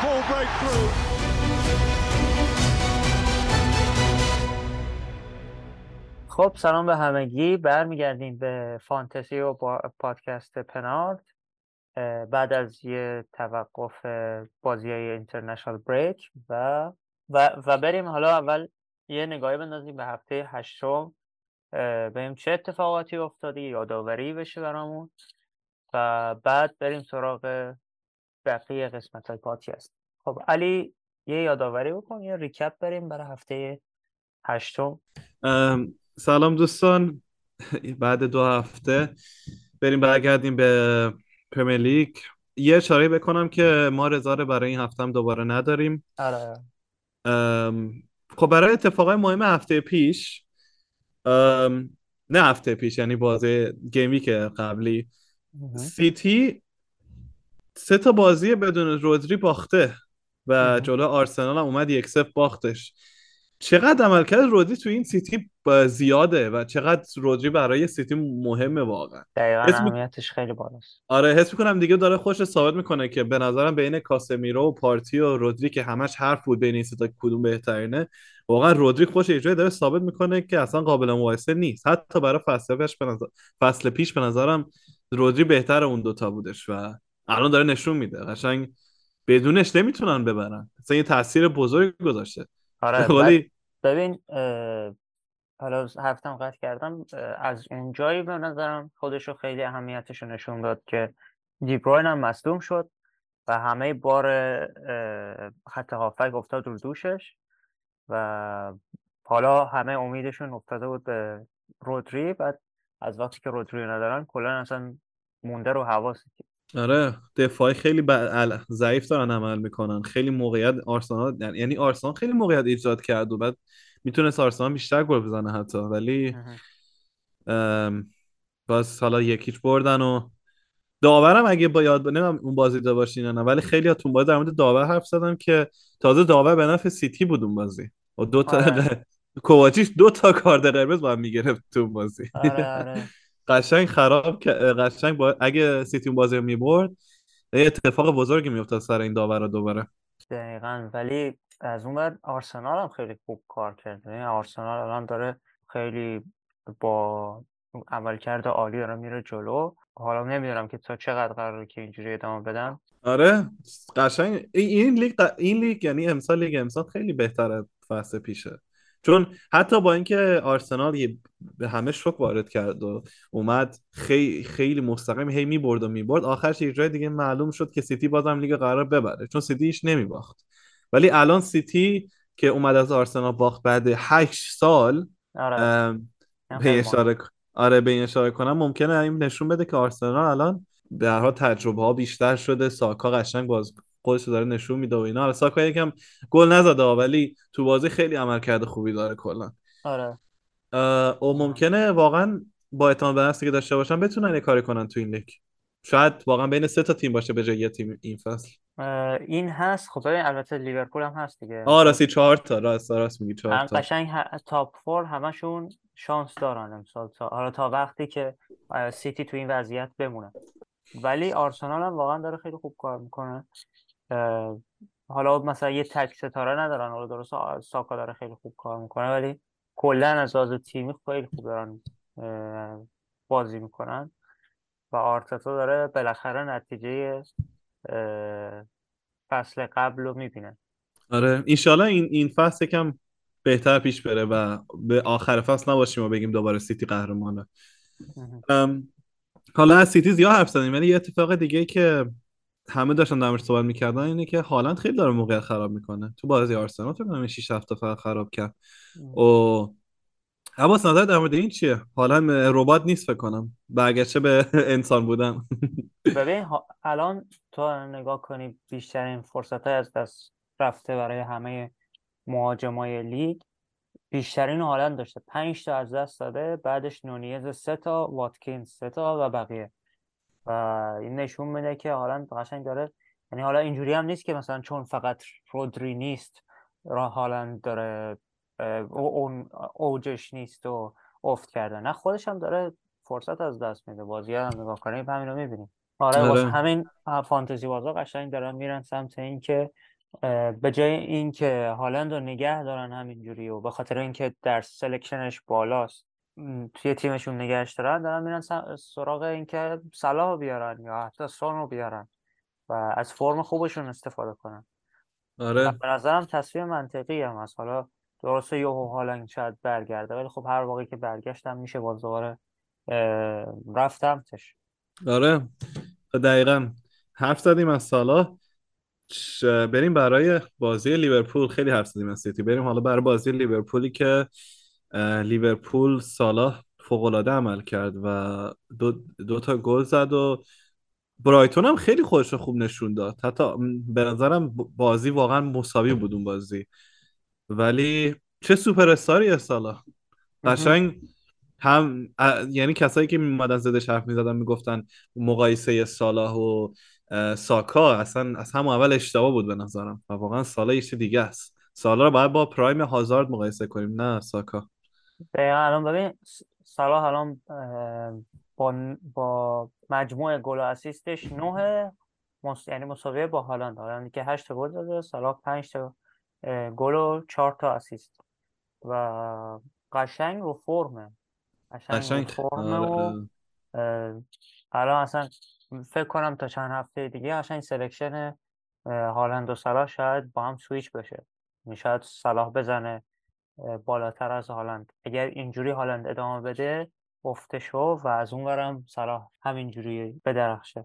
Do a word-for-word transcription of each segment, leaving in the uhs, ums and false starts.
full breakthrough. خب سلام به همگی، برمیگردیم به فانتزی و پادکست پنالت بعد از یه توقف بازی‌های اینترنشنال بریک و و و بریم حالا اول یه نگاهی بندازیم به هفته هشتم، بریم چه اتفاقاتی افتاده یادآوری بشه برامون و بعد بریم سراغ بقیه قسمت‌های پادکست. خب علی یه یادآوری بکن، یه ریکپ بریم برای هفته هشتم. سلام دوستان، بعد دو هفته بریم برگردیم به پرمیر لیگ. یه چاره بکنم که ما رضا رو برای این هفته هم دوباره نداریم. آره. خب برای اتفاقای مهم هفته پیش، نه هفته پیش یعنی بازی گیم ویک قبلی، سیتی سه تا بازی بدون رودری باخته و جلو آرسنال هم اومد یک صفر باختش. چقدر عملکرد رودری تو این سیتی زیاده و چقدر رودری برای سیتی مهمه واقعا. دقیقاً اهمیتش ب... خیلی بالاست. آره حس می‌کنم دیگه داره خودش ثابت میکنه که به نظرم بین کاسمیرو و پارتی و رودری که همش حرف بود بین این سه تا کدوم بهترینه، واقعا رودری خودش یه جوری داره ثابت میکنه که اصلا قابل مقایسه نیست. حتی برای فصل پیش به نظر فصل پیش به نظرم رودری بهتر اون دوتا بودش و الان داره نشون میده قشنگ بدونش نمیتونن ببرن. اصلا یه تاثیر بزرگ گذاشته. آره ببین حالا هفتم قطع کردم، از اونجایی به نظرم خودشو خیلی اهمیتشو نشون داد که دیبروین هم مصدوم شد و همه بار خط هافک افتاد رو دوشش و حالا همه امیدشون افتاده بود به رودری. بعد از وقتی که رودری ندارن کلا اصلا مونده رو حواس. آره دفاعی خیلی ضعیف دارن عمل میکنن، خیلی موقعیت آرسنال، یعنی آرسنال خیلی موقعیت ایجاد کرد و بعد میتونست آرسنال بیشتر گل بزنه حتی، ولی باز حالا یکیچ بردن. و داورم اگه با یاد نمیدونم اون بازی دا باشین نه، ولی خیلیاتون باید در مورد داور حرف زدم که تازه داور به نفع سیتی بود اون بازی و دو تا کوواچیچ دو تا کارت قرمز با هم میگرفت تو اون بازی. آره آره قشنگ خراب قشنگ با... اگه سیتی اون بازی رو میبرد یه اتفاق بزرگی میافتاد سر این داورا دوباره. دقیقاً. ولی از اون ور آرسنال هم خیلی خوب کار کرد. یعنی آرسنال الان داره خیلی با عملکرد عالی داره میره جلو. حالا نمیدونم که تا چقدر قراره که اینجوری ادامه بدن. آره قشنگ این لیگ ق... این لیگ یعنی امسال لیگ امسال خیلی بهتر از فصل پیشه. چون حتی با اینکه آرسنال به همه شوک وارد کرد و اومد خیلی خیلی مستقیم هی میبرد و میبرد، آخرش یه جای دیگه معلوم شد که سیتی بازم لیگ قرار ببره چون سیتیش نمیباخت. ولی الان سیتی که اومد از آرسنال باخت بعد هشت سال. آره به اشاره آره به اشاره کنم ممکنه این نشون بده که آرسنال الان به هر حال تجربه ها بیشتر شده، ساکا قشنگ باز خودش داره نشون میده و اینا. ساکا یکم گل نزده ولی تو بازی خیلی عملکرد خوبی داره کلا. آره او ممکنه واقعا با اعتماد به نفسی که داشته باشن بتونن یه کاری کنن تو این لیگ. شاید واقعا بین سه تا تیم باشه به جای یه تیم این فصل. این هست. خب البته لیورپول هم هست دیگه. آره راستی چهار تا راست راست میگی چهار تا. قشنگ تاپ فور همشون شانس دارن امسال تا حالا، تا وقتی که سیتی تو این وضعیت بمونه. ولی آرسنال هم واقعا داره خیلی خوب کار میکنه. حالا مثلا یه تک ستاره ندارن، حالا درست ساکا داره خیلی خوب کار میکنه، ولی کلن از لحاظ تیمی خیلی خوب دارن بازی میکنن و آرتتا داره بالاخره نتیجه فصل قبل رو میبینه. آره انشالله این این فصل یکم بهتر پیش بره و به آخر فصل نباشیم و بگیم دوباره سیتی قهرمانه. حالا از سیتی زیاد حرف زدیم، یعنی یه اتفاق دیگه که همه داشتن در موردش صحبت می‌کردن اینه که هالند خیلی داره موقعیت خراب میکنه. تو بازی آرسنال فکر کنم شش هفت تا فقط خراب کرد. او عباس نظر در مورد این چیه؟ هالند ربات نیست فکر کنم، برگشته به انسان بودن. ببین الان تو نگاه کنی بیشترین فرصت‌ها از دست رفته برای همه مهاجمای لیگ، بیشترین هالند داشته، پنج تا از دست داده، بعدش نونیز سه تا، واتکینز سه تا و بقیه. و این نشون میده که هالند قشنگ داره، یعنی حالا اینجوری هم نیست که مثلا چون فقط رودری نیست راه هالند داره اون اوجش نیست و افت کرده، نه خودش هم داره فرصت از دست میده. بازی هم نگاه کنیم همین رو میبینیم. آره واسه آره همین فانتزی بازا قشنگ دارن میرن سمت این که به جای این که هالند رو نگه دارن همینجوری و به خاطر اینکه در سلکشنش بالاست توی تیمشون نگهش دارن، دارن میرن سراغ اینکه صلاح بیارن یا حتی سون رو بیارن و از فرم خوبشون استفاده کنن. آره به نظرم تصویر منطقی هم هست. حالا درسته یهو هالند شاید برگرده، ولی خب هر واقعی که برگشتم میشه باز دوباره رفتمش. آره دقیقاً. حرف زدیم از صلاح، بریم برای بازی لیورپول. خیلی حرف زدیم از سیتی، بریم حالا برای بازی لیورپولی که لیورپول صلاح فوق‌العاده عمل کرد و دو, دو تا گل زد و برایتون هم خیلی خودش رو خوب نشون داد. حتی به نظرم بازی واقعا مساوی بود اون بازی، ولی چه سوپر استاریه صلاح. قشنگ هم یعنی کسایی که میمدن زده شرف میزدن میگفتن مقایسه صلاح و ساکا اصلا از همون اول اشتباه بود به نظرم، و واقعا صلاح یه چیز دیگه است. صلاح رو باید با پرایم هازارد مقایسه کنیم نه ساکا. دقیقاً. الان ببین صلاح الان با با مجموع گل و اسیستش نه مص... یعنی مساوی با هالند، یعنی که هشت گل داده، صلاح پنج تا گل و چهار تا اسیست و قشنگ رو فرمه. قشنگ رو فرمه و الان اصلا فکر کنم تا چند هفته دیگه قشنگ سلکشن هالند و صلاح شاید با هم سویچ بشه، شاید صلاح بزنه بالاتر از هالند. اگر اینجوری هالند ادامه بده افته شو و از اون ورم صلاح همینجوری بدرخشه.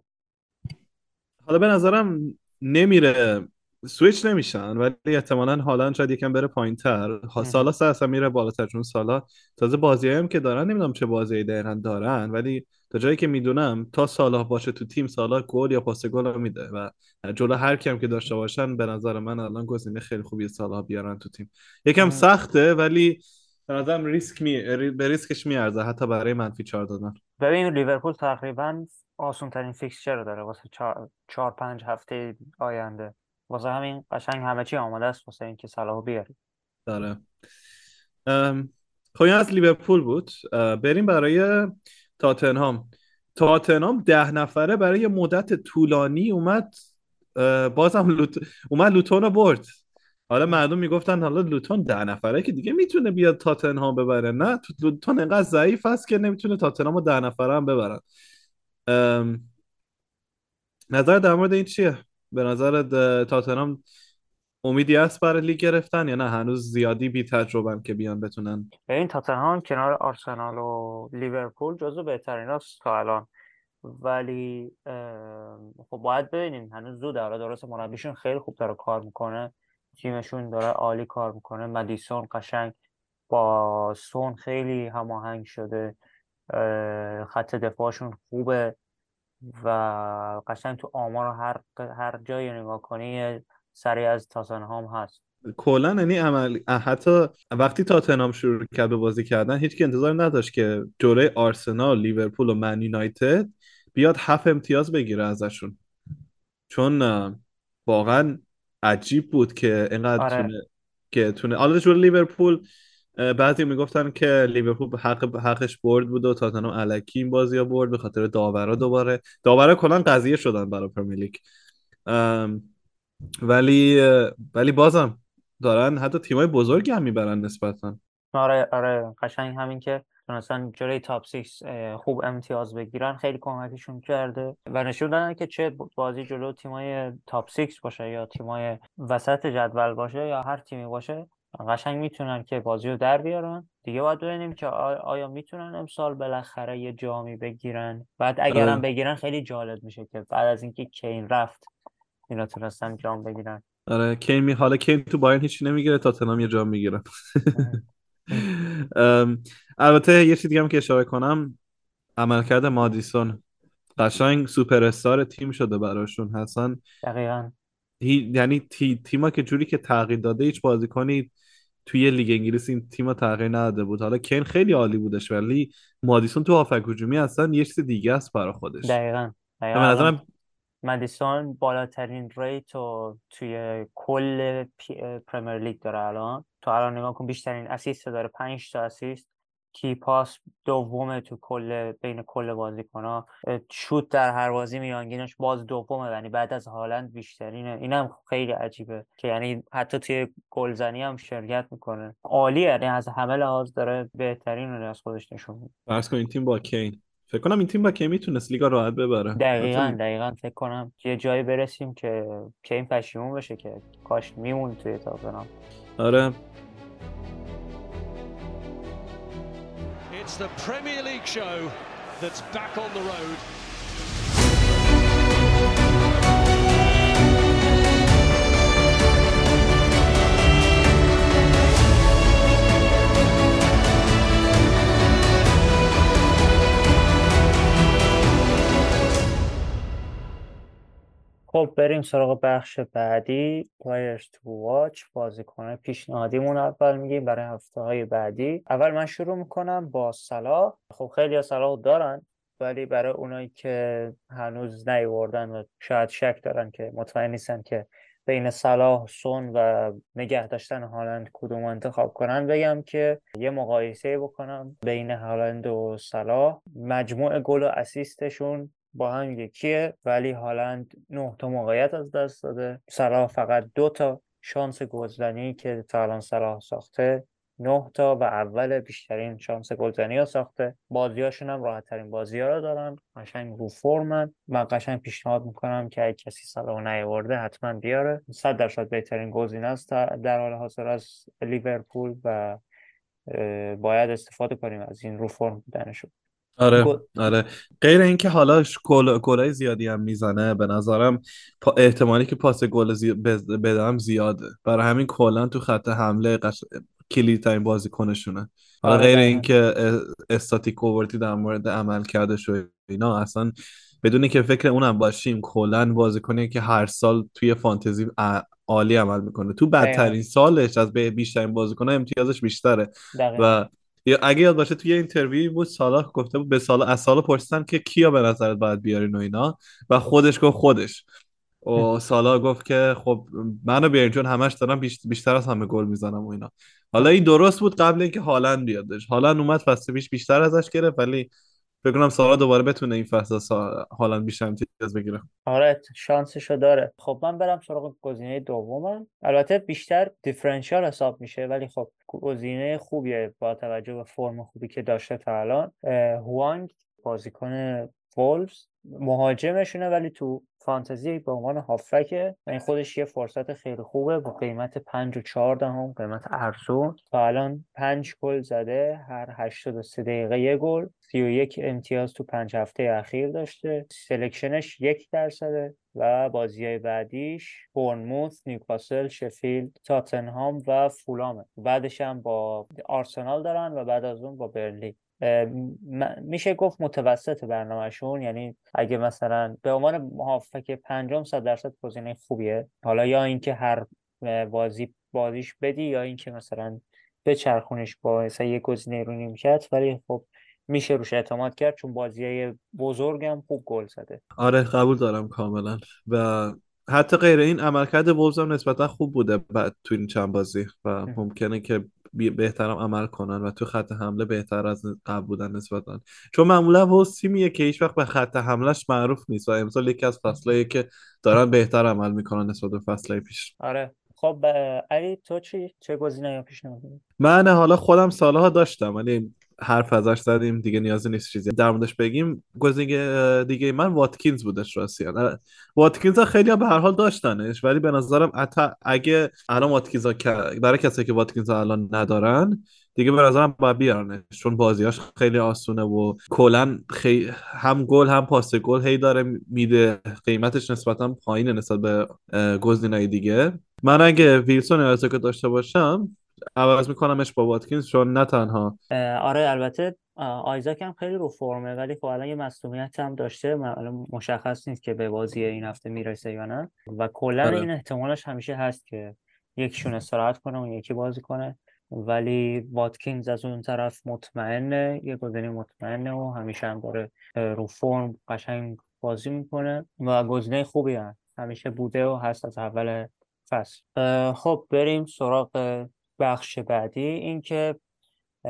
حالا به نظرم نمیره سویچ نمیشن، ولی احتمالاً هالند شاید یکم بره پایین‌تر، صلاح اصلا میره بالاتر، چون صلاح تازه بازیایی هم که دارن نمیدونم چه بازیایی دارن دارن ولی تا جایی که میدونم تا صلاح باشه تو تیم صلاح گل یا پاس گل میده و جلو هر کیم که داشته باشن به نظر من الان گزینه خیلی خوبیه صلاح بیارن تو تیم. یکم سخته ولی به نظرم ریسک می به ریسکش میارزه حتی برای منفی چهار دادن. ببین لیورپول تقریبا آسان‌ترین فیکسچر داره واسه چهار پنج هفته آینده، واسه همین قشنگ همه چی آماده است واسه اینکه صلاح بیاری. داره خیلی از لیورپول بود. بریم برای تاتنهام. تاتنهام ده نفره برای مدت طولانی اومد بازم لوت... اومد لوتون رو برد. حالا مردم میگفتن حالا لوتون ده نفره که دیگه میتونه بیاد تاتنهام ببره، نه لوتون انقدر ضعیف است که نمیتونه تاتنهام رو ده نفره هم ببرن. ام... نظر در مورد این چیه؟ به نظر تاتنهام امیدی است برای لیگ گرفتن یا نه هنوز زیادی بی تجربه هم که بیان بتونن؟ این تاتنهام کنار آرسنال و لیورپول جزو بهترین است تا الان، ولی خب باید ببینیم هنوز زود. حالا درسته مربیشون خیلی خوب داره کار میکنه، تیمشون داره عالی کار میکنه، مدیسون قشنگ با سون خیلی هماهنگ شده، خط دفاعشون خوبه و قشنگ تو آمار هر هر جایی نگاه کنی سری از تاتنهام هست کلا. یعنی عمل حتی وقتی تاتنهام شروع کرد به بازی کردن هیچ کی انتظار نداشت که جوره آرسنال، لیورپول و من یونایتد بیاد هفت امتیاز بگیره ازشون، چون واقعا عجیب بود که اینقدر آره. تونه که تونه حالا جوره لیورپول بعضی میگفتن که لیورپول حق حقش برد بود و تاتنهام الکی این بازی رو برد به خاطر داورا. دوباره داورا کلا قضیه شدن برای پرمیر لیگ، ولی ولی بازم دارن حتی تیمای بزرگی هم میبرن نسبتا. آره آره قشنگ همین که مثلا جلوی تاپ سیکس خوب امتیاز بگیرن خیلی کمکشون کرده و نشون دادن که چه بازی جلو تیمای تاپ سیکس باشه یا تیمای وسط جدول باشه یا هر تیمی باشه قشنگ میتونن که بازی رو در بیارن. دیگه باید ببینیم که آیا میتونن امسال بالاخره یه جامی بگیرن. بعد اگرم بگیرن خیلی جالب میشه که بعد از اینکه کین رفت اینا تونستن جام بگیرن. آره کین می حالا کین تو بایرن هیچی نمیگیره، تاتنهام یه جام میگیرن. البته یه چیز دیگه هم که اشاره کنم عملکرد مادیسون قشنگ سوپر استار تیم شده براشون حسن. دقیقاً. یعنی تی... تیما که جوری که تغییر داده هیچ بازیکنی توی لیگ انگلیس این تیما تغییر نداده بود. حالا کین خیلی عالی بودش ولی مادیسون تو هافک هجومی اصلا یه چیز دیگه است برای خودش. دقیقاً. دقیقاً. من مثلا مادیسون بالاترین ریت رو توی کل پی... پرمیر لیگ داره الان. تو الان نگاه کن بیشترین اسیست داره، پنج تا اسیست کیپاس دومه تو کل بین کل بازیکن‌ها، شوت در هر بازی میانگینش باز دومه، یعنی بعد از هالند بیشترینه. اینم خیلی عجیبه که یعنی حتی توی گلزنی هم شرکت میکنه. عالیه، یعنی از همه لحاظ داره بهترین رو از خودش نشون میده. فرض کن این تیم با کین، فکر کنم این تیم با کی میتونست لیگا راحت ببره. دقیقاً دقیقاً فکر کنم یه جایی برسیم که کین پشیمون بشه که کاش میمون توی تابنام. آره. It's the Premier League show that's back on the road. خب بریم سراغ بخش بعدی، Players to Watch، بازیکنان پیشنهادیمون. اول میگیم برای هفته‌های بعدی. اول من شروع میکنم با صلاح. خب خیلی از صلاح دارن، ولی برای اونایی که هنوز نیوردن و شاید شک دارن که مطمئن نیستن که بین صلاح، سون و نگه داشتن هالند کدوم انتخاب کنن، بگم که یه مقایسه بکنم بین هالند و صلاح. مجموع گل و اسیستشون با هم یکیه، ولی هالند نه تا موقعیت از دست داده، صلاح فقط دو تا. شانس گلزنی که تا الان صلاح ساخته نه تا و اول بیشترین شانس گلزنی ها ساخته. بازیاشون هم راحت ترین بازی ها رو دارن، قشنگ رو فرمن. من قشنگ پیشنهاد میکنم که اگه کسی صلاح نیاورده حتما بیاره. صد درصد بهترین گزینه است در حال حاضر از لیورپول و باید استفاده کنیم از این رو فرم بودنشون. آره آره غیر اینکه حالا گل گلای زیادی هم میزنه، به نظرم احتمالی که پاس گل زی... بدم زیاده، برای همین کلا تو خط حمله قش... کلید ترین بازیکنشونه. حالا غیر اینکه استاتیک اوورتی در مورد عمل کرده شو اینا، اصلا بدون که فکر اونم باشیم کلا بازیکنی که هر سال توی فانتزی ا... عالی عمل میکنه. تو بدترین سالش از بیشترین بازیکن‌ها امتیازش بیشتره. دقیقا. و یا اگه یاد باشه توی اینترویو بود صلاح گفته بود به صلاح، از صلاح پرسیدن که کیا به نظرت باید بیارین و اینا، و خودش گفت خودش. و صلاح گفت که خب منو بیارین چون همش دارم بیشتر از همه گل میزنم و اینا. حالا این درست بود قبل اینکه هالند بیادش، هالند اومد فصل پیش بیشتر ازش گرفت، ولی فکر کنم صلاح دوباره بتونه این فصل هالند بیشتر امتیاز بگیره. آره شانسشو داره. خب من برم سراغ گزینه دومم. البته بیشتر دیفرنشیال حساب میشه، ولی خب گزینه خوبیه با توجه به فرم خوبی که داشته تا الان. هوانگ بازیکن وولفز مهاجمشونه، ولی تو فانتزی به عنوان هافبک، این خودش یه فرصت خیلی خوبه با قیمت پنج و چهار دهم، قیمت ارزون. تا الان پنج گل زده، هر هشتاد و سه دقیقه یک گل، سی و یک امتیاز تو پنج هفته اخیر داشته. سلکشنش یک درصده و بازی‌های بعدیش بورنموث، نیوکاسل، شفیلد، تاتنهام و فولامه. بعدش هم با آرسنال دارن و بعد از اون با برنلی. میشه گفت متوسط برنامهشون، یعنی اگه مثلا به عنوان محافظ پنجم صد درصد گزینه خوبیه. حالا یا اینکه هر بازی بازیش بدی یا اینکه مثلا به چرخونش با یه گزینه رو نمی‌کرد، ولی خب میشه روش اعتماد کرد چون بازیای بزرگم خوب گل زده. آره قبول دارم کاملا، و حتی غیر این عملکرد وولز هم نسبتا خوب بوده بعد تو این چند بازی و ممکنه که بهترم عمل کنن و تو خط حمله بهتر از قبل بودن نسبتا، چون معمولا وولز تیمیه که هیچ وقت به خط حملهش معروف نیست و امسال یکی از فصلایی که دارن بهتر عمل میکنن نسبت به فصلای پیش. آره خب علی تو چی چه گزینه‌ای پیشنهاد می‌کنی؟ من حالا خودم سالها داشتم ولی حرف ازش زدیم دیگه، نیازی نیست چیزی در موردش بگیم. گزینه دیگه من واتکینز بودش راستیان. واتکینز ها خیلی ها به هر حال داشتنش، ولی به نظرم اگه الان واتکینز ها برای کسایی که واتکینز ها الان ندارن دیگه به نظرم باید بیارنش، چون بازیاش خیلی آسونه و کلا خی... هم گل هم پاس گل هی داره میده، قیمتش نسبتا پایینه نسبت به گزینه‌های دیگه. من اگه ویلسون یا اسکو داشته باشم عوض میکنمش با واتکینز، چون نه تنها آره البته آیزاک هم خیلی رو فرمه، ولی خب الان یه مصدومیت هم داشته، الان مشخص نیست که به بازی این هفته میرسه یا نه، و کلا این احتمالش همیشه هست که یکیشون استراحت کنه و یکی بازی کنه، ولی واتکینز از اون طرف مطمئنه، یه گزینه مطمئنه و همیشه هم داره رو فرم قشنگ بازی میکنه و گزینه خوبی هم. همیشه بوده و هست از اول فصل. خب بریم سراغ بخش بعدی، این که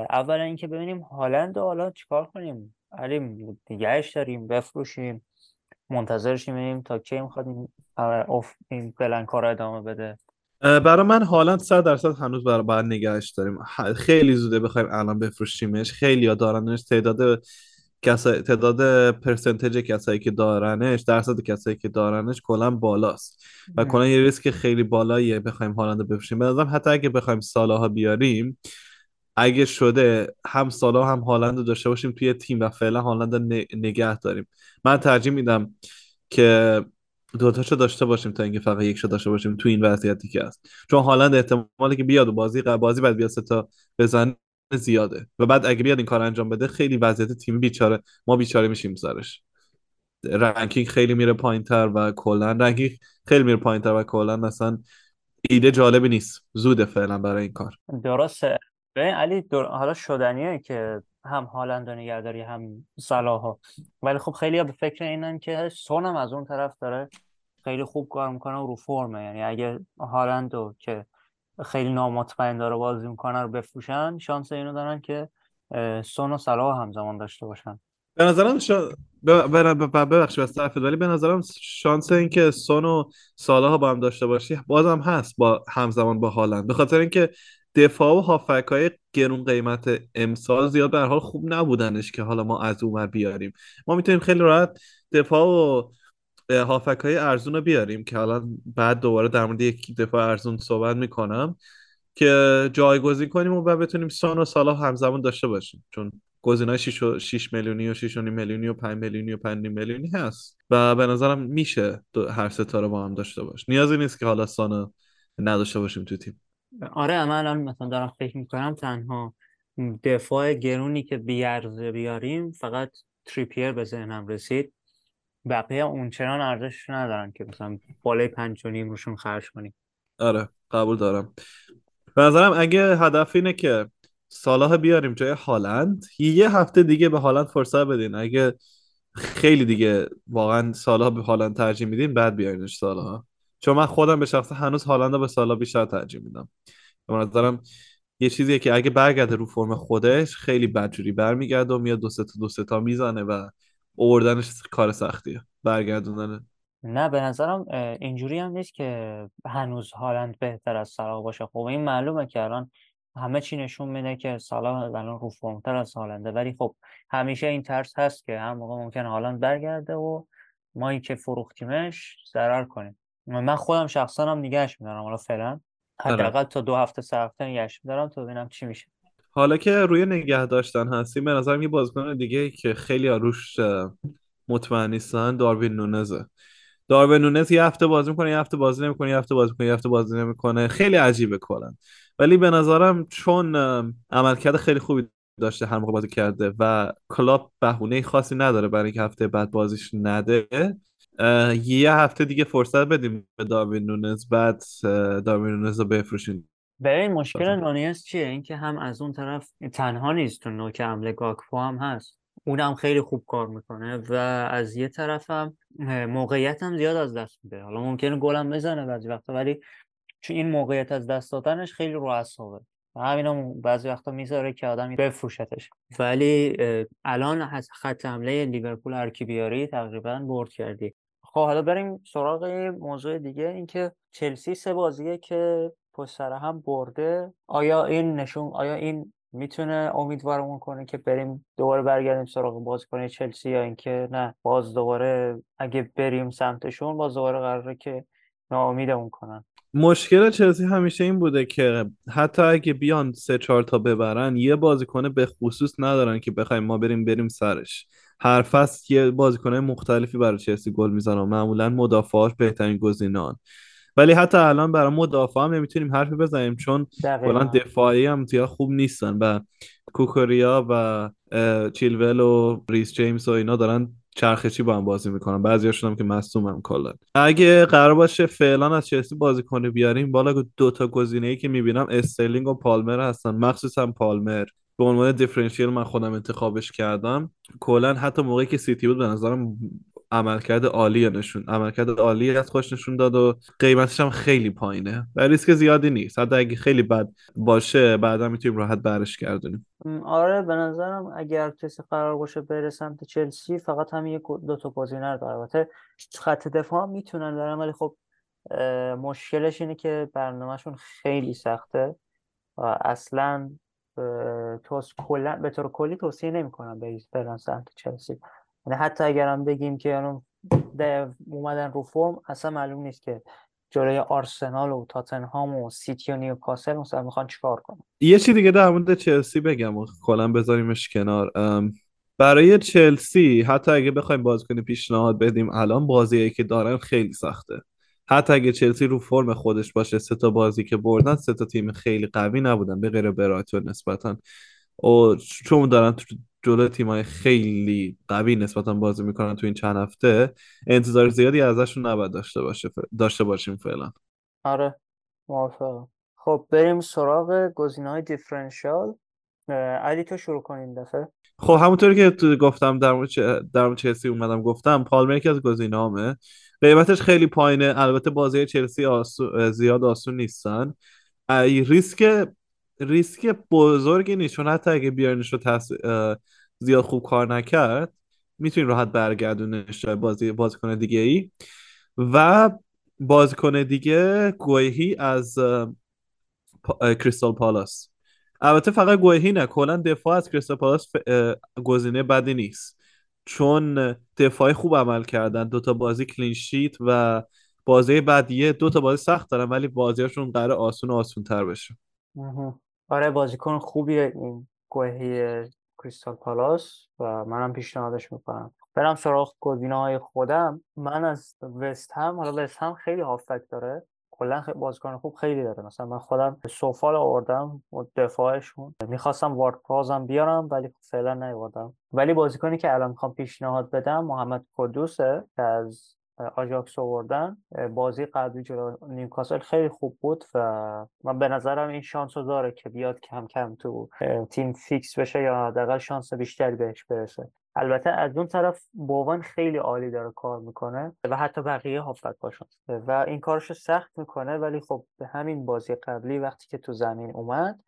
اولا اینکه ببینیم هالند حالا چیکار کنیم، علی نگهش داریم، بفروشیم، منتظرش میمونیم تا کی میخواد این اوف این فلان کارا ادامه بده؟ برای من هالند صد درصد هنوز برای بعد نگهش داریم، خیلی زوده بخوایم الان بفروشیمش. خیلی ها دارنش، تعداد کسای تعداد پرسنتج کسایی که دارنش، درصد کسایی که دارنش کلا بالاست و کلا یه ریسک خیلی بالاییه بخوایم هالند رو بفروشیم. مثلا حتی اگه بخوایم سالاها بیاریم، اگه شده هم سالا هم هالند رو داشته باشیم توی تیم و فعلا هالند رو نگه داریم. من ترجیح میدم که دوتاشو داشته باشیم تا اینکه فقط یکشو داشته باشیم تو این وضعیتی که هست، چون هالند احتمالی که بیاد و بازی بازی بعد بیاد ستا بزنه زیاده و بعد اگه بیاد این کار انجام بده خیلی وضعیت تیم بیچاره ما بیچاره میشیم سرش. رنکینگ خیلی میره پایینتر و کلا رنکینگ خیلی میره پایینتر و کلا مثلا ایده جالبی نیست. زوده فعلا برای این کار. درسته ببین علی، در... حالا شدنیه که هم هالند رو نگهداری هم صلاحا، ولی خب خیلی ها به فکر اینن که سون هم از اون طرف داره خیلی خوب کار میکنه و رو فرمه، یعنی اگه هالند رو که خیلی نامطمئن داره بازی میکنه رو بفروشن، شانس اینو دارن که سون و صلاح همزمان داشته باشن. به نظرم شا... ببخشید از طرف، ولی به نظرم شانس این که سون و صلاح با هم داشته باشی بازم هست با همزمان با هالند، به خاطر اینکه دفاع و هافک‌های گرون قیمت امسال زیاد به هر حال خوب نبودنش که حالا ما از اونور بیاریم. ما میتونیم خیلی راحت دفاع و هافک‌های ارزون رو بیاریم که حالا بعد دوباره در مورد یک دفاع ارزون صحبت میکنم که جایگزین کنیم و بعد بتونیم سون و صلاح همزمان داشته باشیم، چون گزینه‌های شش میلیونی و شش و نیم میلیونی و پنج میلیونی و پنج و نیم میلیونی هست و به نظرم میشه هر ستا رو با هم داشته باش. نیازی نیست که حالا سون نداشته باشیم تو تیم. آره من الان مثلا دارم فکر میکنم تنها دفاع گرونی که بیارزه بیاریم فقط تریپیر به ذهنم رسید، بقیه اونچنان ارزشش ندارن که مثلا بالای پنج و نیم روشون خرج کنیم. آره قبول دارم. به نظرم اگه هدف اینه که صلاح بیاریم جای هالند، یه هفته دیگه به هالند فرصت بدین، اگه خیلی دیگه واقعا صلاح به هالند ترجیح میدین بعد بیارینش صلاح، چون من خودم به شخص هنوز هالند به سالا بیشتر ترجیح میدم. به نظرم یه چیزیه که اگه برگرده رو فرم خودش خیلی بدجوری برمیگرده و میاد دو سه تا دو سه تا میزنه و آوردنش کار سختیه برگردوندن. نه به نظرم اینجوری هم نیست که هنوز هالند بهتر از سالا باشه. خب این معلومه که الان همه چی نشون میده که سالا الان رو فرمتر از هالنده، ولی خب همیشه این ترس هست که هر موقع ممکنه هالند برگرده و ما این که فروختیمش ضرر کنیم. من خودم شخصا هم نگهش می‌دارم حالا فعلا، حداقل تا دو هفته سه هفته نگهش می‌دارم تا ببینم چی میشه. حالا که روی نگه داشتن هستیم، به نظرم یه بازیکن دیگه که خیلی روش مطمئن نیستن داروین نونزه. داروین نونز یه هفته بازی می‌کنه، یه هفته بازی نمی‌کنه، یه هفته بازی می‌کنه، یه هفته بازی نمی‌کنه. خیلی عجیبه کلاً. ولی به نظرم چون عملکرد خیلی خوبی داشته هر موقع بازی کرده و کلاب بهونه خاصی نداره برای اینکه هفته بعد بازیش نده، یه هفته دیگه فرصت بدیم به داروین نونز، بعد داروین نونز رو بفروشیم. ببین مشکل نونز چیه؟ اینکه هم از اون طرف تنها نیست، تو نوک حمله گاکپو هم هست، اونم خیلی خوب کار میکنه و از یه طرف هم موقعیت هم زیاد از دست میده. حالا ممکنه گل هم بزنه بعضی وقتا، ولی چون این موقعیت از دست دادنش خیلی رو اعصابه، همینا بعضی وقتا میذاره که آدم بفروشتش. ولی الان از خط حمله لیورپول هر کی بیاری تقریبا برد کردی. خب حالا بریم سراغ موضوع دیگه، اینکه چلسی سه بازیه که پشت سر هم برده. آیا این نشون آیا این میتونه امیدوارمون کنه که بریم دوباره برگردیم سراغ بازیکن چلسی، یا اینکه نه باز دوباره اگه بریم سمتشون باز دوباره قراره که ناامیدمون کنن؟ مشکل چلسی همیشه این بوده که حتی اگه بیان سه چهار تا ببرن، یه بازیکن به خصوص ندارن که بخوایم ما بریم بریم سرش. هر فصل یه بازیکنای مختلفی برای چلسی گل میزنن، معمولا مدافعاش بهترین گزینان، ولی حتی الان برای مدافع هم نمیتونیم حرفی بزنیم چون کلا دفاعی هم زیاد خوب نیستن و کوکوریا و چیلول و ریس جیمز و اینا دارن چرخشی با هم بازی میکنن، بعضیاشون هم که مصدومم کلا. اگه قرار باشه فعلا از چلسی بازیکن بیاریم بالا، دو تا گزینه‌ای که میبینم استرلینگ و پالمر هستن، مخصوصا پالمر به عنوان دیفرنشیل من خودم انتخابش کردم. کلا حتی موقعی که سیتی بود به نظرم عملکرد عالی نشون عملکرد عالی از خودش نشون داد و قیمتش هم خیلی پایینه و ریسک زیادی نیست. حتی اگه خیلی بد باشه بعدا میتونیم راحت برش گردونیم. آره به نظرم اگر کسی قرار باشه بره سمت چلسی فقط هم یک دو تا گزینه داره. البته خط دفاع میتونن دارن ولی خب مشکلش اینه که برنامهشون خیلی سخته و اصلا توس کلا به طور کلی توصیه نمی‌کنم برن سمت چلسی. یعنی حتی اگرم بگیم که اون اومدن رو فرم اصلا معلوم نیست که جلوی آرسنال و تاتنهام و سیتی و نیوکاسل مثلا میخوان چیکار کنن. یه چیز دیگه در مورد چلسی بگم و کلا بذاریمش کنار. برای چلسی حتی اگه بخوایم بازیکن پیشنهاد بدیم الان بازیایی که دارن خیلی سخته. حتی اگه چلسی رو فرم خودش باشه سه تا بازی که بردن سه تا تیم خیلی قوی نبودن به غیر برایتون نسبتاً، و چون دارن جلوی تیمای خیلی قوی نسبتاً بازی میکنن تو این چند هفته انتظار زیادی ازشون نباید داشته باشه داشته باشیم فعلا. آره موافقم. خب بریم سراغ گزینه‌های دیفرنشیال. علی تو شروع کن این دفعه. خب همونطوری که تو گفتم در مورد در چلسی اومدم گفتم پالمر که از گزینه‌هامه. قیمتش خیلی پایینه، البته بازی چلسی آسو... زیاد آسون نیستن. ریسک ریسک بزرگی نیست چون حتی اگه بیارنش رو تس... زیاد خوب کار نکرد میتونین راحت برگردونش بازی بازیکن دیگه ای و بازیکن دیگه گویهی از پا... کریستال پالاس. البته فقط گویهی نه، کلا دفاع از کریستال پالاس ف... گزینه بدی نیست چون دفاعی خوب عمل کردن، دوتا بازی کلین شیت و بازی بعدیه دوتا بازی سخت دارن ولی بازیاشون قراره آسون و آسون تر بشه. آره بازیکن خوبیه این گوهی کریستال پالاس و منم پیشنهادش میکنم. برم سراغ گزینه‌های خودم. من از وست هم، حالا وست هم خیلی هافبک داره، کلا بازیکن خوب خیلی داره. مثلا من خودم سوفال آوردم و دفاعشون میخواستم وارد پازم بیارم ولی فعلا نیاوردم. ولی بازیکنی که الان میخوام پیشنهاد بدم محمد قدوسه که از آژاکس آوردن. بازی قبلی جلوی نیوکاسل خیلی خوب بود و من به نظرم این شانس رو داره که بیاد کم کم تو تیم فیکس بشه یا حداقل شانس بیشتری بهش برسه. البته از اون طرف بوون خیلی عالی داره کار میکنه و حتی بقیه هافبک باشن و این کارشو سخت میکنه ولی خب به همین بازی قبلی وقتی که تو زمین اومد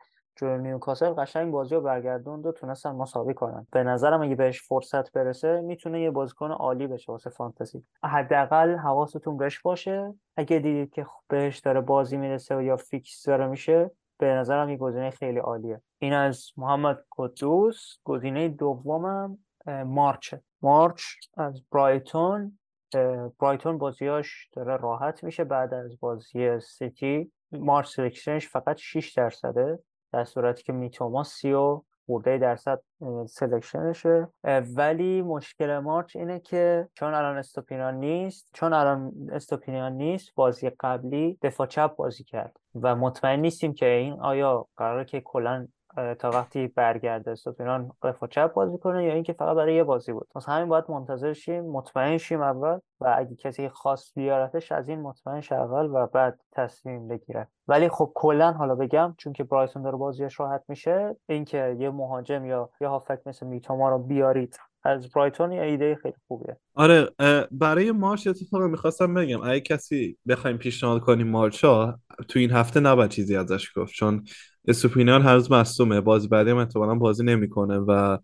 جلوی نیوکاسل قشنگ بازی رو برگردوند و تونستن مساوی کنن. به نظرم اگه بهش فرصت برسه میتونه یه بازیکن عالی بشه واسه فانتزی. حداقل حواستون بهش باشه. اگه دیدید که بهش داره بازی میرسه و یا فیکس داره میشه به نظرم یه گزینه خیلی عالیه. این از محمد قدوس. گزینه دومم مارچ مارچ از برایتون. برایتون بازیاش داره راحت میشه بعد از بازی سیتی. مارچ سلکشنش فقط شش درصده در صورتی که میتوما سی و چهار درصد سلکشنشه. ولی مشکل مارچ اینه که چون الان استوپینان نیست چون الان استوپینان نیست بازی قبلی دفاع چپ بازی کرد و مطمئن نیستیم که این آیا قراره که کلا تا وقتی برگرده استوپینان دفاع چپ بازی کنه یا اینکه فقط برای یه بازی بود. پس همین باید منتظر شیم مطمئن شیم اول و اگه کسی خاص بیارتش از این مطمئن شه اول و بعد تصمیم بگیره. ولی خب کلا حالا بگم چون که برایتون داره بازیش راحت میشه اینکه یه مهاجم یا یه هافک مثل میتوما رو بیارید از برایتون یه ایده خیلی خوبیه. آره برای مارچ اتفاقا می‌خواستم بگم اگه کسی بخوایم پیشنهاد کنیم مارچا تو این هفته نباید چیزی ازش گفت چون استوپینان هنوز مصدومه، بازی بعدی هم احتمالاً بازی نمی‌کنه و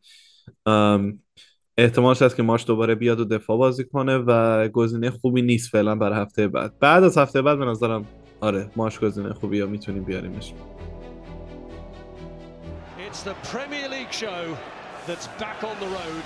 احتمالش هست که مارچ دوباره بیاد و دفاع بازی کنه و گزینه خوبی نیست فعلا برای هفته بعد. بعد از هفته بعد به نظرم آره مارچ گزینه خوبیه میتونیم بیاریمش. It's the Premier League show that's back on the road.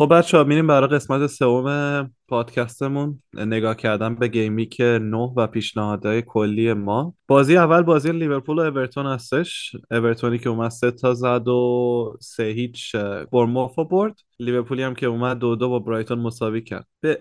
خب بچه‌ها میریم برای قسمت سوم پادکستمون نگاه کردن به گیم ویک نه و پیشنهادهای کلی ما. بازی اول بازی لیورپول و اورتون هستش. اورتونی که اومد سه تا زد و سه هیچ بورنموثو برد. لیورپولی هم که اومد دو دو با برایتون مساوی کرد. به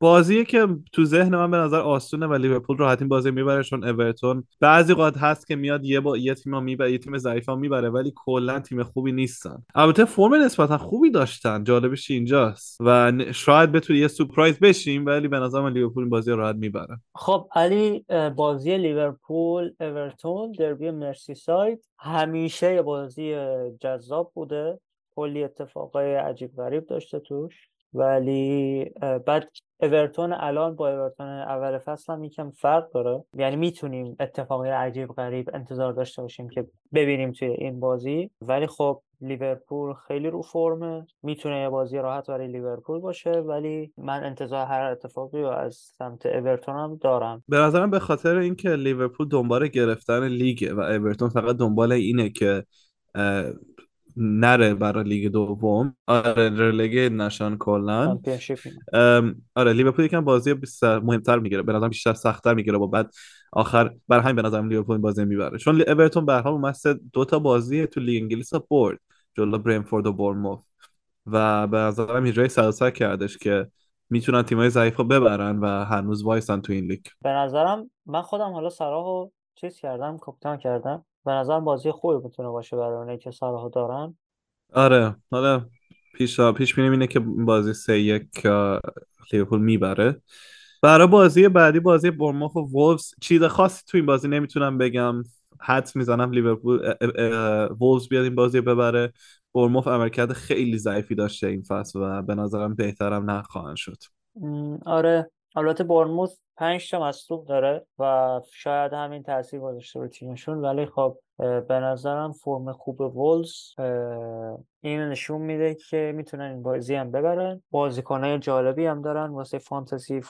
بازیه که تو ذهن من به نظر آسونه و لیورپول راحت این بازی میبره، چون اورتون بعضی وقت هست که میاد یه با یه تیمو میبره، یه تیم ضعیفو میبره، ولی کلا تیم خوبی نیستن. البته فرم نسبتا خوبی داشتن، جالبش اینجاست و شاید بتونه یه سورپرایز بشیم، ولی به نظر من لیورپول این بازی راحت میبره. خب علی، بازی لیورپول اورتون دربی مرسی ساید همیشه بازی جذاب بوده، کلی اتفاقای عجیب غریب داشته توش، ولی بعد اورتون الان با اورتون اول فصل هم یکم فرق داره، یعنی میتونیم اتفاقی عجیب غریب انتظار داشته باشیم که ببینیم توی این بازی. ولی خب لیورپول خیلی رو فرمه، میتونه یه بازی راحت برای لیورپول باشه، ولی من انتظار هر اتفاقی رو از سمت اورتون هم دارم. به نظرم به خاطر اینکه لیورپول دنبال گرفتن لیگه و اورتون فقط دنبال اینه که نره برای لیگ دوم، آره لیگ نشان کلا. آره لیورپول یکم بازی مهمتر میگیره، به نظرم بیشتر سخت‌تر میگیره و بعد آخر بر همین به نظرم لیورپول بازی میبره، چون اورتون به هر حال مثلا دو تا بازی تو لیگ انگلیس برد جلو برنفورد و بورنموث و به نظرم هیجای سرسر کردش که میتونن تیمای ضعیف رو ببرن و هنوز وایسن تو این لیگ. به نظرم من خودم حالا صراحو چیز کردم، کاپیتان کردم، به نظرم بازی خوبی میتونه باشه برای اونایی که صلاحو دارن. آره حالا پیش پیش بینیم اینه که بازی سه یک لیورپول میبره. برای بازی بعدی، بازی بورنموث و وولفز، چیز خاصی تو این بازی نمیتونم بگم، حدس میزنم لیورپول وولفز بیاد این بازی ببره. بورنموث عملکرد خیلی ضعیفی داشته این فصل و به نظرم بهترم نخواهن شد. آره البته بورنموث پنج تا مصدوم داره و شاید همین تاثیر گذاشته رو تیمشون، ولی خب به نظرم فرم خوب وولز این نشون میده که میتونن این بازی هم ببرن. بازیکنای جالبی هم دارن واسه فانتزی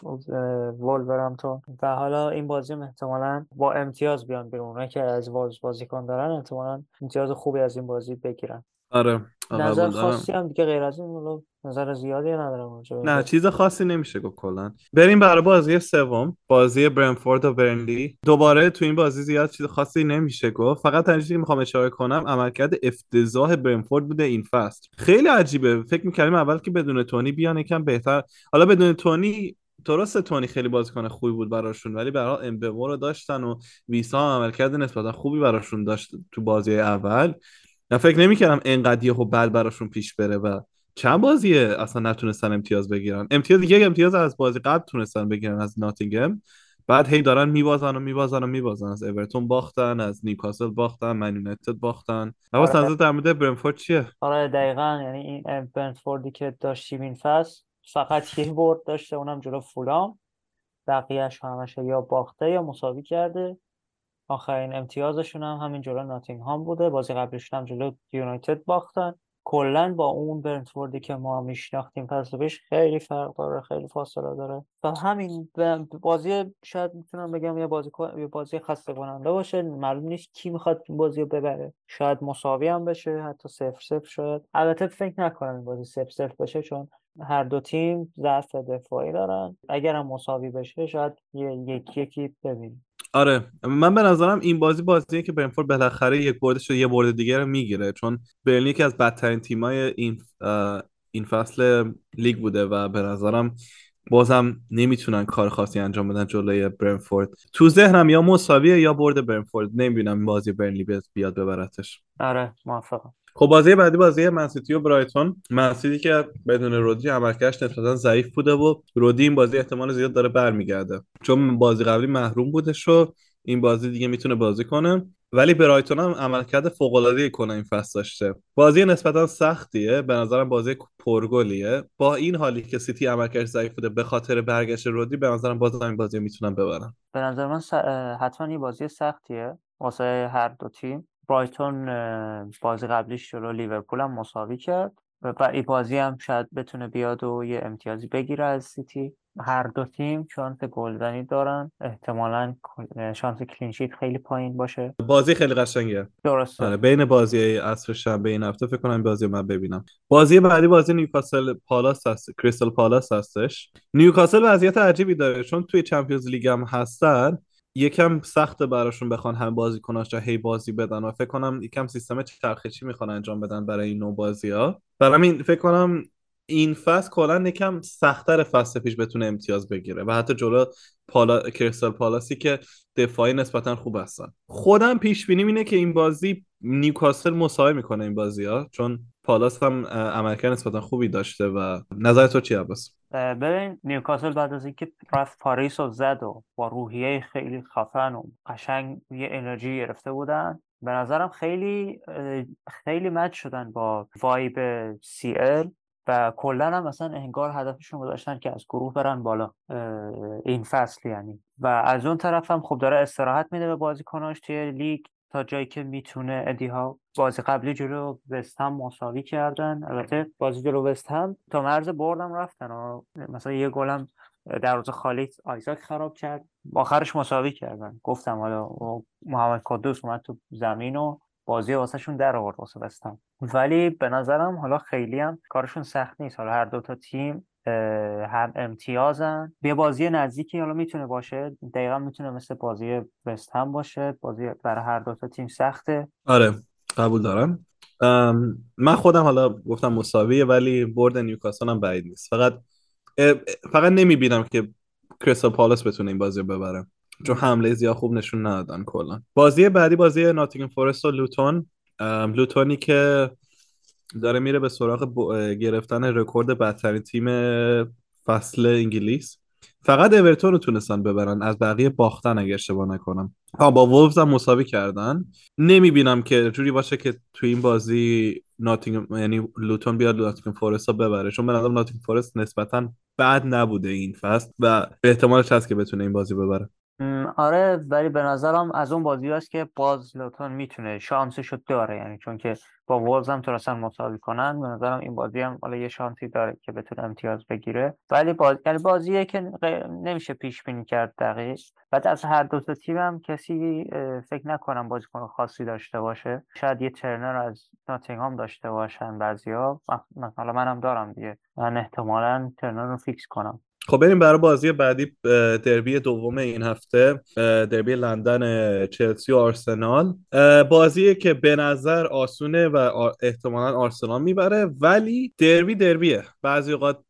وولورهمپتون و حالا این بازی هم احتمالاً با امتیاز بیان بیرون. اونایی که از وولز بازیکن دارن احتمالاً امتیاز خوبی از این بازی بگیرن. آره نظر خاصی هم دیگه غیر از این حالا نظر زیادی ندارم اونجا، نه چیز خاصی نمیشه گفت کلا. بریم برای بازی سوم، بازی برنفورد و برنلی. دوباره تو این بازی زیاد چیز خاصی نمیشه گفت، فقط تنجیه میخوام اشاره کنم عملکرد افتضاح برنفورد بوده این فصل. خیلی عجیبه، فکر میکردیم اول که بدون تونی بیان یکم بهتر، حالا بدون تونی درسته تونی خیلی بازیکن خوبی بود براشون، ولی به هر حال امبمو رو داشتن و ویسا هم عملکرد نسبتا خوبی براشون داشت تو بازی اول. من فکر نمی‌کردم اینقدر یهو بل براشون پیش بره و چند بازیه اصلا نتونستن امتیاز بگیرن. امتیاز یک امتیاز از بازی قبل تونستن بگیرن از ناتینگهم، بعد هی دارن میبازن و میبازن و میبازن. از اورتون باختن، از نیوکاسل باختن، من یونایتد باختن. حواس از در مورد برنفورد چیه؟ آره دقیقاً، یعنی این برنفوردی که داشتیم این فصل فقط یه برد داشته، اونم جلو فولام، بقیه‌اش همش یا باخته یا مساوی کرده. آخرین امتیازشون هم همین جلو ناتینگهام بوده، بازی قبلشون هم جلو یونایتد باختن. کلا با اون برنتفوردی که ما میشناختیم فصل پیش خیلی فرق داره، خیلی فاصله داره. و همین بازی شاید میتونم بگم یه بازی یه بازی خسته کننده باشه، معلوم نیست کی میخواد این بازی رو ببره، شاید مساوی هم بشه، حتی صفر صفر شاید. البته فکر نکنم این بازی صفر صفر بشه، چون هر دو تیم ضعف دفاعی دارن. اگرم مساوی بشه شاید یکی یکی ببینیم. آره من به نظرم این بازی بازیه که برنفورد بالاخره یک بردش و یه برد دیگه رو میگیره، چون برنلی که از بدترین تیمای این این فصل لیگ بوده و به نظرم بازم نمیتونن کار خاصی انجام بدن جلوی برنفورد. تو ذهنم یا مساویه یا برد برنفورد، نمیبینم این بازی برنلی بیاد ببرتش. آره موافقم. خب بازی بعدی بازی منسیتی و برایتون. منسیتی که بدون رودری عملکردش نسبتاً ضعیف بوده و رودی این بازی احتمال زیاد داره برمیگرده، چون بازی قبلی محروم بودش و این بازی دیگه میتونه بازی کنه. ولی برایتون هم عملکرد فوق‌العاده‌ای کنه این فصل داشته. بازی نسبتاً سختیه، به نظرم بازی پرگلیه. با این حالی که سیتی عملکردش ضعیف بوده به خاطر برگشت رودی، به نظرم باز این بازی میتونن ببرن. به نظر من س... حتماً این بازی سختیه واسه هر دو تیم. برایتون بازی قبلیش جلو لیورپول هم مساوی کرد و این بازی هم شاید بتونه بیاد و یه امتیازی بگیره از سیتی. هر دو تیم شانس گلزنی دارن، احتمالاً شانس کلینشیت خیلی پایین باشه. بازی خیلی قشنگه. درسته. بین بازی عصر شنبه این هفته فکر کنم بازی من ببینم. بازی بعدی بازی نیوکاسل پالاس هست، کریستال پالاس هستش. نیوکاسل وضعیت عجیبی داره چون توی چمپیونز لیگ هم هستن. یکم سخت براشون بخوان همه بازیکناشا هی بازی بدن و فکر کنم یکم سیستم چرخشی میخوان انجام بدن برای این نوع بازی‌ها. برام فکر کنم این فصل کلا یکم سخت‌تر فصل پیش بتونه امتیاز بگیره و حتی جلو پالا... کریستال پالاسی که دفاعی نسبتاً خوب هستن. خودم پیش بینی اینه که این بازی نیوکاسل مساوی میکنه این بازی‌ها، چون پالاس هم عملکرد نسبتاً خوبی داشته. و نظر تو چیه عباس؟ ببین نیوکاسل بعد از اینکه رفت پاریس رو زد و با روحیه خیلی خفن و قشنگ یه انرژی گرفته بودن، به نظرم خیلی خیلی مچ شدن با وایب سی ال و کلن هم اصلا انگار هدفشون گذاشتن که از گروه برن بالا این فصل یعنی. و از اون طرف هم خب داره استراحت میده به بازیکناش توی لیگ تا جایی که میتونه. ادی ها بازی قبلی جلو وستهم مساوی کردن، البته بازی جلو وستهم تا مرز بردم رفتن و مثلا یه گلم در روز خالی آیزاک خراب کرد، آخرش مساوی کردن. گفتم حالا محمد کدوس اومد تو زمین و بازی واسه شون در آورد واسه وستهم. ولی به نظرم حالا خیلی هم کارشون سخت نیست، حالا هر دو تا تیم هم امتیازن. یه بازی نزدیکی حالا میتونه باشه، دقیقا میتونه مثل بازی وستهم باشه. بازی برای هر دو تا تیم سخته. آره قبول دارم. من خودم حالا گفتم مساویه، ولی برد نیوکاسل هم بعید نیست. فقط فقط نمیبینم که کریستال پالاس بتونه این بازی رو ببره چون حمله زیاد خوب نشون ندادن کلا. بازی بعدی بازی ناتینگهام فورست و لوتون. لوتونی که داره میره به سراغ ب... گرفتن رکورد بدترین تیم فصل انگلیس. فقط اورتون رو تونستن ببرن، از بقیه باختن اگه اشتباه نکنم. ها با وولفز هم مساوی کردن. نمیبینم که جوری باشه که تو این بازی ناتینگ یعنی لوتون بیاد ناتینگهام فورست رو ببره، چون به نظرم ناتینگهام فورست نسبتاً بد نبوده این فصل و احتمالش هست که بتونه این بازی ببره. آره ولی به نظرم از اون بازی هست که باز لوتون میتونه شانسشو داره یعنی، چون که با وولز هم تونستن مساوی کنن. به نظرم این بازی هم حالا یه شانسی داره که بتونه امتیاز بگیره. ولی باز... یعنی بازیه که نمیشه پیش بینی کرد دقیق. بعد از هر دو تا تیم هم کسی فکر نکنم بازیکن خاصی داشته باشه. شاید یه ترنر از ناتینگهام داشته باشن بعضیا، مثلا منم دارم دیگه. من احتمالاً ترنر رو فیکس کنم. خب بریم برای بازی بعدی، دربی دوم این هفته، دربی لندن چلسی و آرسنال. بازیه که به نظر آسونه و احتمالاً آرسنال میبره، ولی دربی دربیه. بعضی اوقات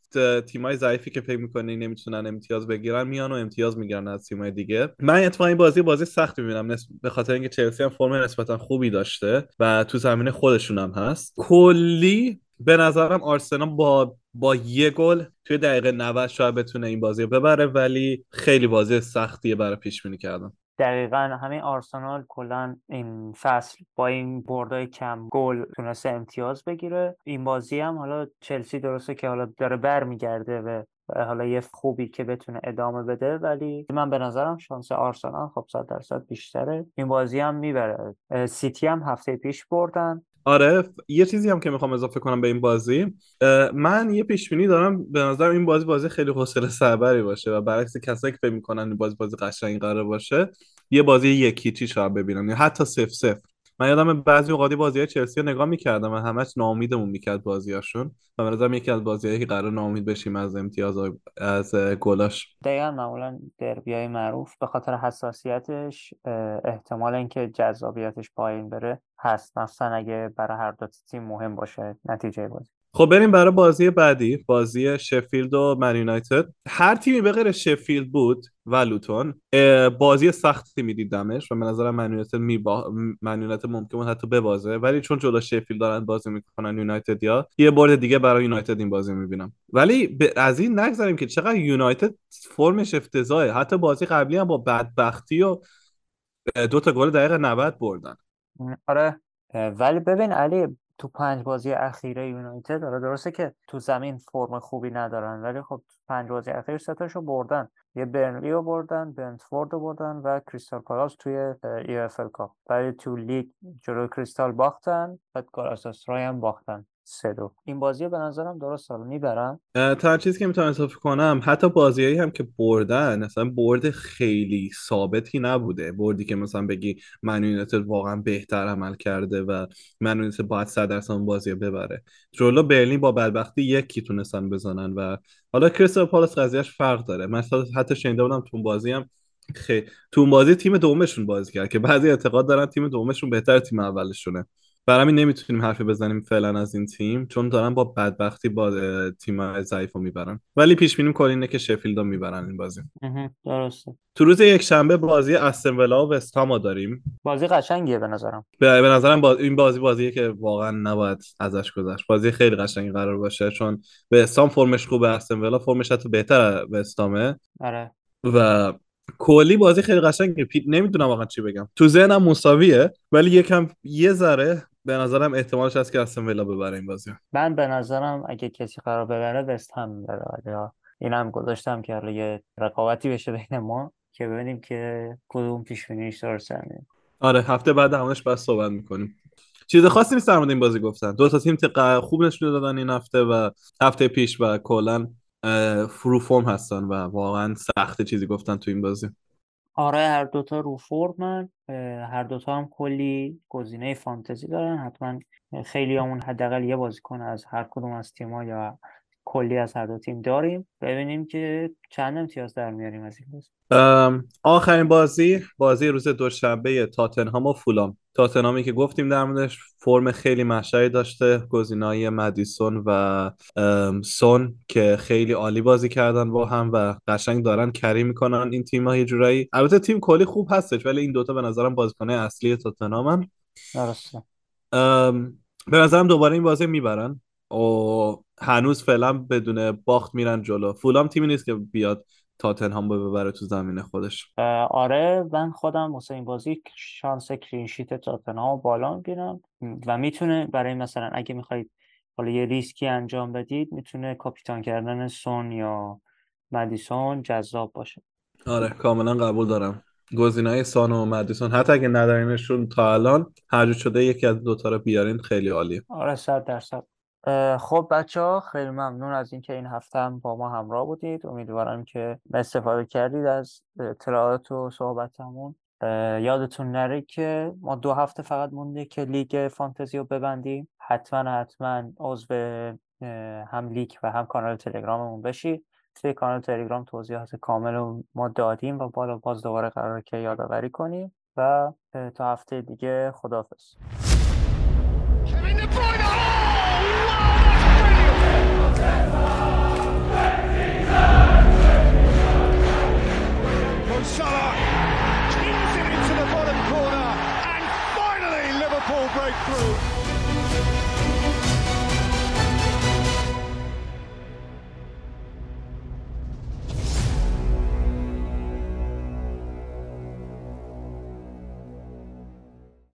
تیمای ضعیفی که فکر می‌کنی نمیتونن امتیاز بگیرن میان و امتیاز میگیرن از تیمای دیگه. من اتفاقا این بازی بازی سخت می‌بینم نسب... به خاطر اینکه چلسی هم فرم نسبتاً خوبی داشته و تو زمین خودشون هم هست. کلی به نظرم آرسنال با با یه گل توی دقیقه نود شاید بتونه این بازی رو ببره، ولی خیلی بازی سختیه برای پیش بینی کردن. دقیقاً همین آرسنال کلاً این فصل با این بردای کم گل تونسته امتیاز بگیره. این بازی هم حالا چلسی درسته که حالا داره برمیگرده و حالا یه خوبی که بتونه ادامه بده، ولی من به نظرم شانس آرسنال خب صد درصد بیشتره. این بازی هم میبره. سیتی هم هفته پیش بردن. آره یه چیزی هم که میخوام اضافه کنم به این بازی، من یه پیش بینی دارم به نظرم این بازی بازی خیلی حوصله سربری باشه و برعکس کسایی که فکر میکنن این بازی بازی قشنگی قرار باشه، یه بازی یکی چی شاید ببینم یا حتی صفر صفر. من یادم بعضی اوقات بازی‌های چلسی رو نگاه می‌کردم و همش ناامیدمون می‌کرد بازی‌هاشون و به نظرم یکی از بازی‌هایی که قرار ناامید بشیم از امتیاز از گلاش. دقیقاً معمولاً دربی‌های معروف به خاطر حساسیتش احتمال اینکه جذابیتش پایین بره هست، مثلا اگه برای هر دو تیم مهم باشه نتیجه بازی. خب بریم برای بازی بعدی، بازی شفیلد و من یونایتد. هر تیمی به غیر شفیلد بود و لوتون بازی سختی میدیدمش و به نظرم من یونایتد میبا... من یونایتد ممکن بود حتی ببازه، ولی چون جلو شفیلد دارن بازی میکنن یونایتد یا یه بار دیگه برای یونایتد این بازی میبینم. ولی ب... از این نگذریم که چقدر یونایتد فرمش افتضاحه. حتی بازی قبلی هم با بدبختی و دو تا گل دقیقه نود بردن. آره ولی ببین علی، تو پنج بازی اخیره یونایتد داره درسته که تو زمین فرم خوبی ندارن، ولی خب پنج بازی اخیر ستاشو بردن. یه برنلی رو بردن، برنتفورد رو بردن و کریستال پالاس توی ای اف ال کاپ. ولی تو لیگ جلو کریستال باختن، بعد گالاتاسرای هم باختن. سه دو. این بازی به نظرم درست حالا میبرن. تا چیزی که میتونم اضافه کنم، حتی بازیایی هم که بردن مثلا برد خیلی ثابتی نبوده، بردی که مثلا بگی من یونایتد واقعا بهتر عمل کرده و من یونایتد باید صد درصد بازی ببره. جلو برلین با بدبختی یکی تونستن بزنن و حالا کریستال پالاس قضیهش فرق داره. مثلا حتی شنیده بودم تو بازی هم خیلی تو بازی تیم دومشون بازی کرد که بعضی اعتقاد دارن تیم دومشون بهتر تیم اولشونه. برای همین نمیتونیم حرفی بزنیم فعلا از این تیم، چون دارن با بدبختی با تیم ضعیفو میبرن، ولی پیش بینیم کار اینه که شفیلد هم میبرن این بازی. درسته. تو روز یک شنبه بازی استون ویلا و وستهام داریم. بازی قشنگیه به نظرم. به نظرم باز... این بازی بازیه که واقعا نباید ازش گذشت. بازی خیلی قشنگی قرار باشه، چون وستهام فرمش خوبه، استون ویلا فرمش حتی بهتره وستهامه. آره. و کلی بازی خیلی قشنگه. نمیدونم واقعا چی بگم. تو ذهنم مساویه، ولی یکم یه ذره به نظرم احتمالش هست که استون ویلا ببره این بازی. من به نظرم اگه کسی قرار ببره وستهام میبره. اینم گذاشتم که یه رقابتی بشه بین ما که ببینیم که کدوم پیش بینیش درسته. آره، هفته بعد همونش بعد صحبت میکنیم. چیز خاصی نیست در مورد این بازی گفتن. دو تا تیم خوب نشون دادن این هفته و هفته پیش و کلا فرو فرم هستن و واقعا سخت چیزی گفتن تو این بازی. آره، هر دوتا رو فرمن، هر دوتا هم کلی گزینه فانتزی دارن. حتما خیلی همون حداقل یه بازیکن از هر کدوم از تیم‌ها یا کلی از هر دو تیم داریم. ببینیم که چند امتیاز در میاریم از این بازی. آخرین بازی بازی روز دوشنبه تاتنهام و فولام. تاتنهامی که گفتیم در موردش فرم خیلی مشایی داشته، گزینه‌های مدیسون و سون که خیلی عالی بازی کردن با هم و قشنگ دارن کری میکنن این تیم‌ها یه جورایی. البته تیم کلی خوب هستش، ولی این دوتا به نظرم بازیکن‌های اصلی تاتنهامن. درسته. به نظرم دوباره این بازی میبرن و هنوز فعلا بدون باخت میرن جلو. فولام تیمی نیست که بیاد تاتنهام ببره تو زمین خودش. آره، من خودم واسه این بازی شانس کلین شیت تاتنهام بالا میبینم و میتونه برای مثلا اگه میخواید حالا یه ریسکی انجام بدید میتونه کاپیتان کردن سون یا مدیسون جذاب باشه. آره، کاملا قبول دارم. گزینه‌های سون و مدیسون حتی اگه ندارینشون تا الان هر جور شده یکی از دو تا رو بیارین خیلی عالیه. آره، صد درصد. خب بچه‌ها، خیلی ممنون از اینکه این هفته هم با ما همراه بودید. امیدوارم که استفاده کردید از اطلاعات و صحبتمون. یادتون نره که ما دو هفته فقط مونده که لیگ فانتزی رو ببندیم. حتما حتما عضو هم لیگ و هم کانال تلگراممون بشید. توی کانال تلگرام توضیحات کامل رو ما دادیم و بالا باز دوباره قراره که یادآوری کنیم و تا هفته دیگه خداحافظ.